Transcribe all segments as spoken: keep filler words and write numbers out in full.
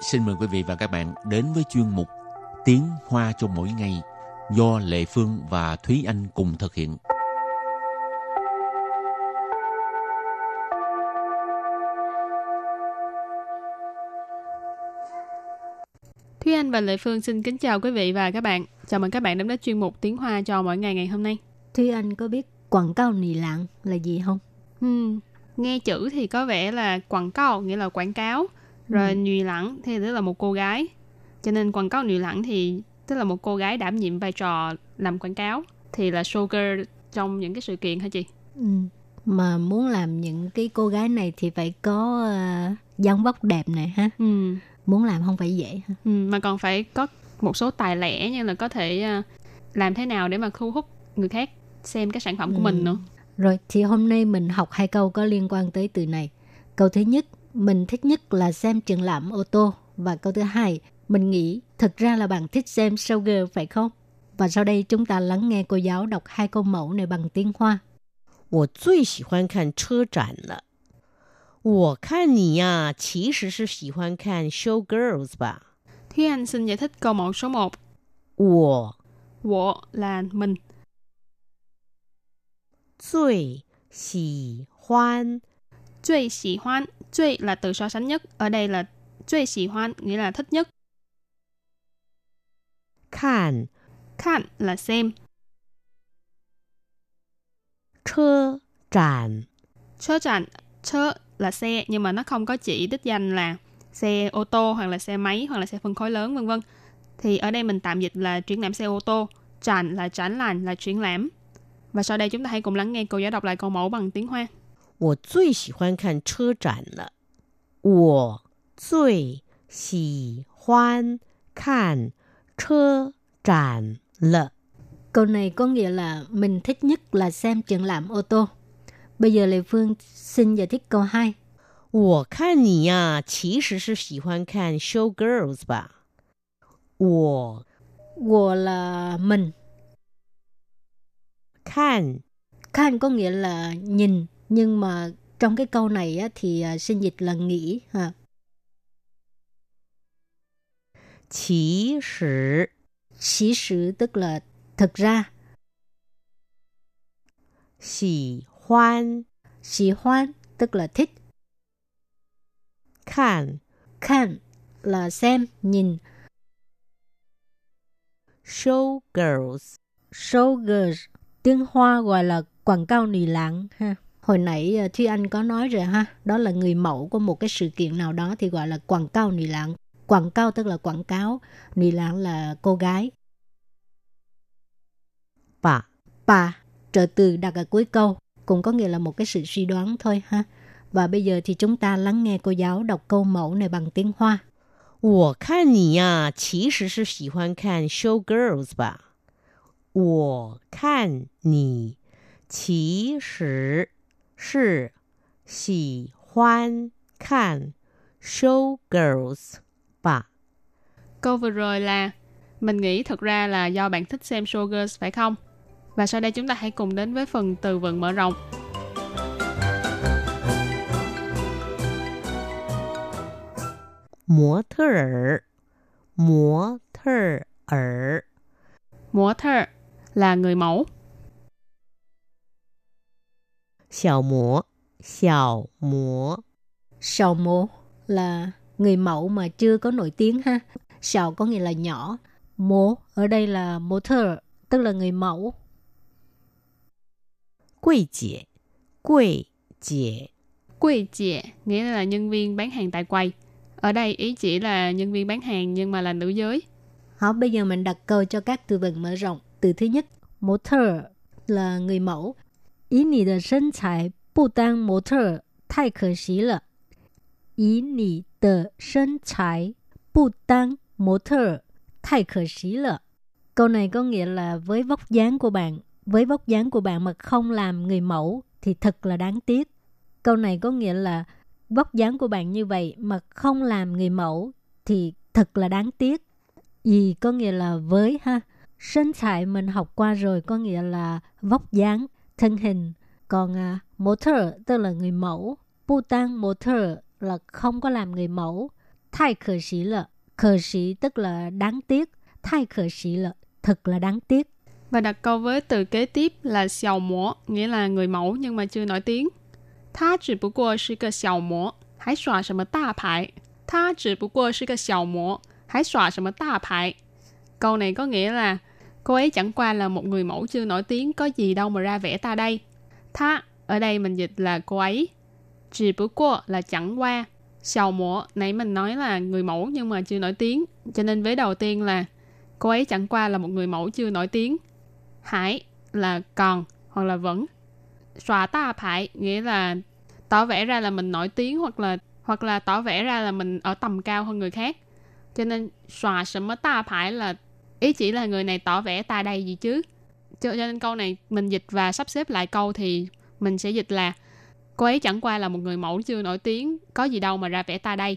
xin mời quý vị và các bạn đến với chuyên mục Tiếng Hoa cho mỗi ngày do Lệ Phương và Thúy Anh cùng thực hiện. Thúy Anh và Lệ Phương xin kính chào quý vị và các bạn. Chào mừng các bạn đến với chuyên mục Tiếng Hoa cho mỗi ngày ngày hôm nay. Thúy Anh có biết quảng cáo nì lạng là gì không? Ừ, nghe chữ thì có vẻ là quảng cáo nghĩa là quảng cáo. Rồi ừ. Nì lạng thì tức là một cô gái. Cho nên quảng cáo nì lạng thì tức là một cô gái đảm nhiệm vai trò làm quảng cáo. Thì là showgirl trong những cái sự kiện hả chị? Ừ. Mà muốn làm những cái cô gái này thì phải có uh, dáng vóc đẹp này ha. Ừ. Muốn làm không phải dễ ha. Ừ, mà còn phải có một số tài lẻ như là có thể uh, làm thế nào để mà thu hút người khác xem cái sản phẩm của ừ. mình nữa. Rồi thì hôm nay mình học hai câu có liên quan tới từ này. Câu thứ nhất, mình thích nhất là xem triển lãm ô tô. Và câu thứ hai, mình nghĩ thực ra là bạn thích xem showgirl phải không? Và sau đây chúng ta lắng nghe cô giáo đọc hai câu mẫu này bằng tiếng Hoa. 我最喜欢看车展了. 我看你呀，其实是喜欢看 showgirls 吧? Thúy Anh xin giải thích câu mẫu số một. 我 我 là mình. 最喜欢 最喜欢 最 là từ so sánh nhất. Ở đây là 最喜欢 nghĩa là thích nhất. 看 看 là xem. 车展 车展 车 là xe, nhưng mà nó không có chỉ đích danh là xe ô tô hoặc là xe máy hoặc là xe phân khối lớn vân vân. Thì ở đây mình tạm dịch là triển lãm xe ô tô. Tràn là tràn làn là triển lãm. Và sau đây chúng ta hãy cùng lắng nghe cô giáo đọc lại câu mẫu bằng tiếng Hoa. 我最喜欢看车展了。我最喜欢看车展了。 Câu này có nghĩa là mình thích nhất là xem triển lãm ô tô. Bây giờ Lê Phương xin giải thích câu hai. 我看你呀，其实是喜欢看 showgirls 吧。我 我 là mình. Khan. Khan có nghĩa là nhìn, nhưng mà trong cái câu này á, thì xin dịch là nghĩ ha. Chỉ sử. Chỉ sử tức là thực ra. Xì hoan. Xì hoan tức là thích. Khan. Khan là xem, nhìn. Show girls. Show girls. Tiếng Hoa gọi là quảng cáo nì lạng ha. Hồi nãy Thúy Anh có nói rồi ha, đó là người mẫu của một cái sự kiện nào đó thì gọi là quảng cáo nì lạng. Quảng cáo tức là quảng cáo, nì lạng là cô gái. Bà. Bà, trợ từ đặt ở cuối câu, cũng có nghĩa là một cái sự suy đoán thôi ha. Và bây giờ thì chúng ta lắng nghe cô giáo đọc câu mẫu này bằng tiếng Hoa. 我看你呀，其实是喜欢看 showgirls 吧。 我看你其实是喜欢看 showgirls 吧. Câu vừa rồi là mình nghĩ thật ra là do bạn thích xem showgirls phải không? Và sau đây chúng ta hãy cùng đến với phần từ vựng mở rộng. Múa thơ ẩu. Múa thơ ẩu. Múa thơ là người mẫu. Xiao múa. Xiao múa. Xiao múa là người mẫu mà chưa có nổi tiếng ha. Xiao có nghĩa là nhỏ. Múa ở đây là múa thơ, tức là người mẫu. Quỳ chị. Quỳ chị. Quỳ chị nghĩa là nhân viên bán hàng tại quầy. Ở đây ý chỉ là nhân viên bán hàng nhưng mà là nữ giới. Hả, bây giờ mình đặt câu cho các từ vựng mở rộng. Từ thứ nhất, mô thơ là người mẫu. Ý nì đờ sân cài bù đăng mô thơ thai khờ xí lợ. Ý nì đờ sân cài bù đăng mô thơ thai khờ xí lợ. Câu này có nghĩa là với vóc dáng của bạn, với vóc dáng của bạn mà không làm người mẫu thì thật là đáng tiếc. Câu này có nghĩa là vóc dáng của bạn như vậy mà không làm người mẫu thì thật là đáng tiếc. Gì có nghĩa là với ha. Sân cải mình học qua rồi, có nghĩa là vóc dáng, thân hình. Còn à, motor tức là người mẫu. Bù tăng motor là không có làm người mẫu. Thai khờ sĩ lợ. Khờ sĩ tức là đáng tiếc. Thai khờ sĩ lợ. Thật là đáng tiếc. Và đặt câu với từ kế tiếp là xiao mổ, nghĩa là người mẫu nhưng mà chưa nổi tiếng. Tha chỉ bù qua là cái xiao mổ, hãy xóa sầm đại bài. Tha chỉ bù qua là cái xiao mổ, hãy xóa sầm đại bài. Câu này có nghĩa là cô ấy chẳng qua là một người mẫu chưa nổi tiếng, có gì đâu mà ra vẽ ta đây. Tha ở đây mình dịch là cô ấy. Chỉ bù qua là chẳng qua. Xiao mổ nãy mình nói là người mẫu nhưng mà chưa nổi tiếng, cho nên vế đầu tiên là cô ấy chẳng qua là một người mẫu chưa nổi tiếng. Hải là còn hoặc là vẫn. Xóa ta phải nghĩa là tỏ vẻ ra là mình nổi tiếng hoặc là hoặc là tỏ vẻ ra là mình ở tầm cao hơn người khác. Cho nên xóa sớm ta phải là ý chỉ là người này tỏ vẻ ta đây gì chứ. Cho nên câu này mình dịch và sắp xếp lại câu thì mình sẽ dịch là cô ấy chẳng qua là một người mẫu chưa nổi tiếng, có gì đâu mà ra vẻ ta đây.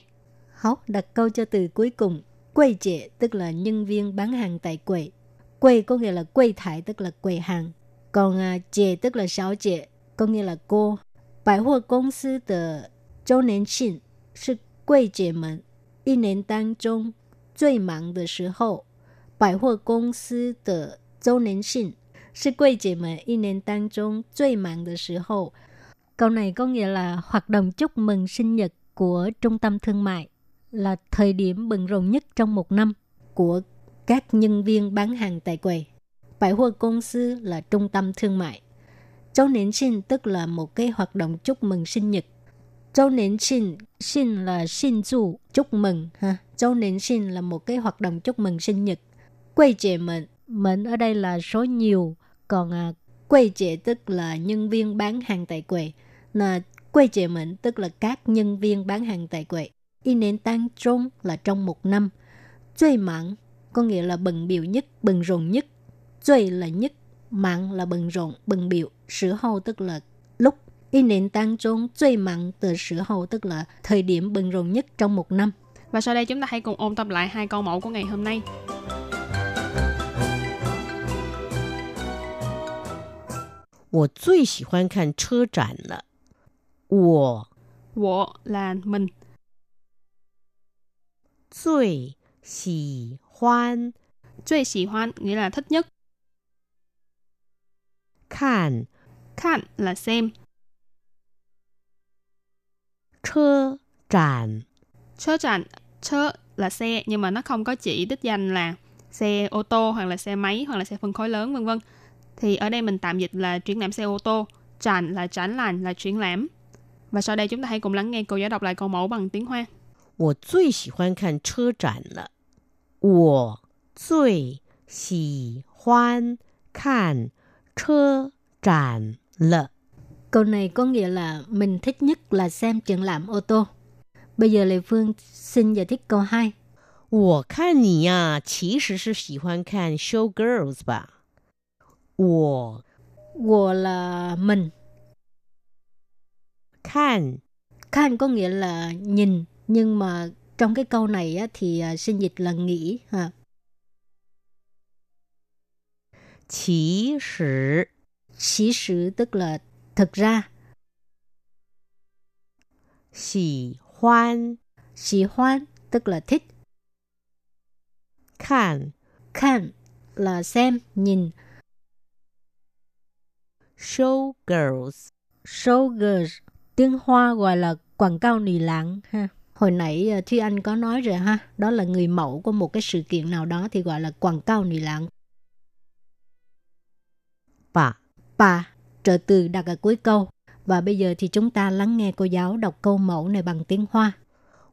Hảo, đặt câu cho từ cuối cùng. Quầy trẻ tức là nhân viên bán hàng tại quầy. Quầy có nghĩa là quầy thải tức là quầy hàng. Còn trẻ uh, tức là sáu trẻ, có nghĩa là cô. Bài hoa công sư tờ châu nền xin sư quầy trẻ mần. Y nền tăng trung, dùi mạng tờ sư hậu. Bài hoa công sư tờ châu nền xin sư quầy trẻ mần. Y nền tăng trung, dùi mạng tờ sư hậu. Câu này có nghĩa là hoạt động chúc mừng sinh nhật của trung tâm thương mại là thời điểm bận rộn nhất trong một năm của các nhân viên bán hàng tại quầy. Bãi hoa công sư là trung tâm thương mại. Châu nến xin tức là một cái hoạt động chúc mừng sinh nhật. Châu nến xin, xin là xin dù, chúc mừng. Ha. Châu nến xin là một cái hoạt động chúc mừng sinh nhật. Quầy trẻ mệnh, mệnh ở đây là số nhiều, còn à, quầy trẻ tức là nhân viên bán hàng tại quầy. Là quầy trẻ mệnh tức là các nhân viên bán hàng tại quầy. Y nến tăng trông là trong một năm. Chơi mạng có nghĩa là bận biểu nhất, bận rộn nhất. Chơi là nhất, mạng là bận rộn, bận biểu. Sử hậu tức là lúc. Y nền tăng trông chơi mạng từ sử hậu tức là thời điểm bận rộn nhất trong một năm. Và sau đây chúng ta hãy cùng ôn tập lại hai câu mẫu của ngày hôm nay. Wo là mình. Zui xì hoan. Zui xì hoan nghĩa là thích nhất. Khan. Khan là xem. Chơ tràn. Chơ tràn. Chơ là xe nhưng mà nó không có chỉ đích danh là xe ô tô hoặc là xe máy hoặc là xe phân khối lớn vân vân. Thì ở đây mình tạm dịch là triển lãm xe ô tô. Tràn là tránh làn là triển lãm. Và sau đây chúng ta hãy cùng lắng nghe cô giáo đọc lại câu mẫu bằng tiếng Hoa. 我最喜欢看车展了。我最喜欢看车展了。 Câu này có nghĩa là mình thích nhất là xem triển lãm ô tô. Bây giờ Lê Phương xin giải thích câu hai. 我看你呀，其实是喜欢看 show girls 吧。我 我 là mình. 看 看 có nghĩa là nhìn. Nhưng mà trong cái câu này á, thì xin dịch là nghĩ. Ha. Chỉ sử. Chỉ sử tức là thực ra. Xì hoan. Xì hoan tức là thích. Khan. Khan là xem, nhìn. Show girls. Show girls. Tiếng Hoa gọi là quảng cáo nì lãng. Ha. Hồi nãy Thúy Anh có nói rồi ha, đó là người mẫu của một cái sự kiện nào đó thì gọi là quảng cáo nổi loạn. Bà. Bà, trợ từ đặt ở cuối câu. Và bây giờ thì chúng ta lắng nghe cô giáo đọc câu mẫu này bằng tiếng Hoa.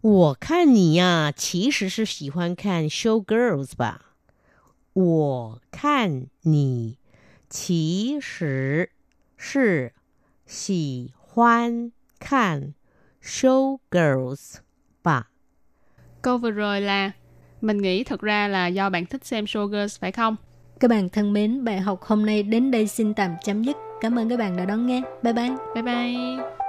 我看你呀，其实是喜欢看 show girls 吧。我看你其实是喜欢看 show girls 吧. Câu vừa rồi là mình nghĩ thật ra là do bạn thích xem showgirls phải không? Các bạn thân mến, bài học hôm nay đến đây xin tạm chấm dứt. Cảm ơn các bạn đã đón nghe. Bye bye. Bye bye.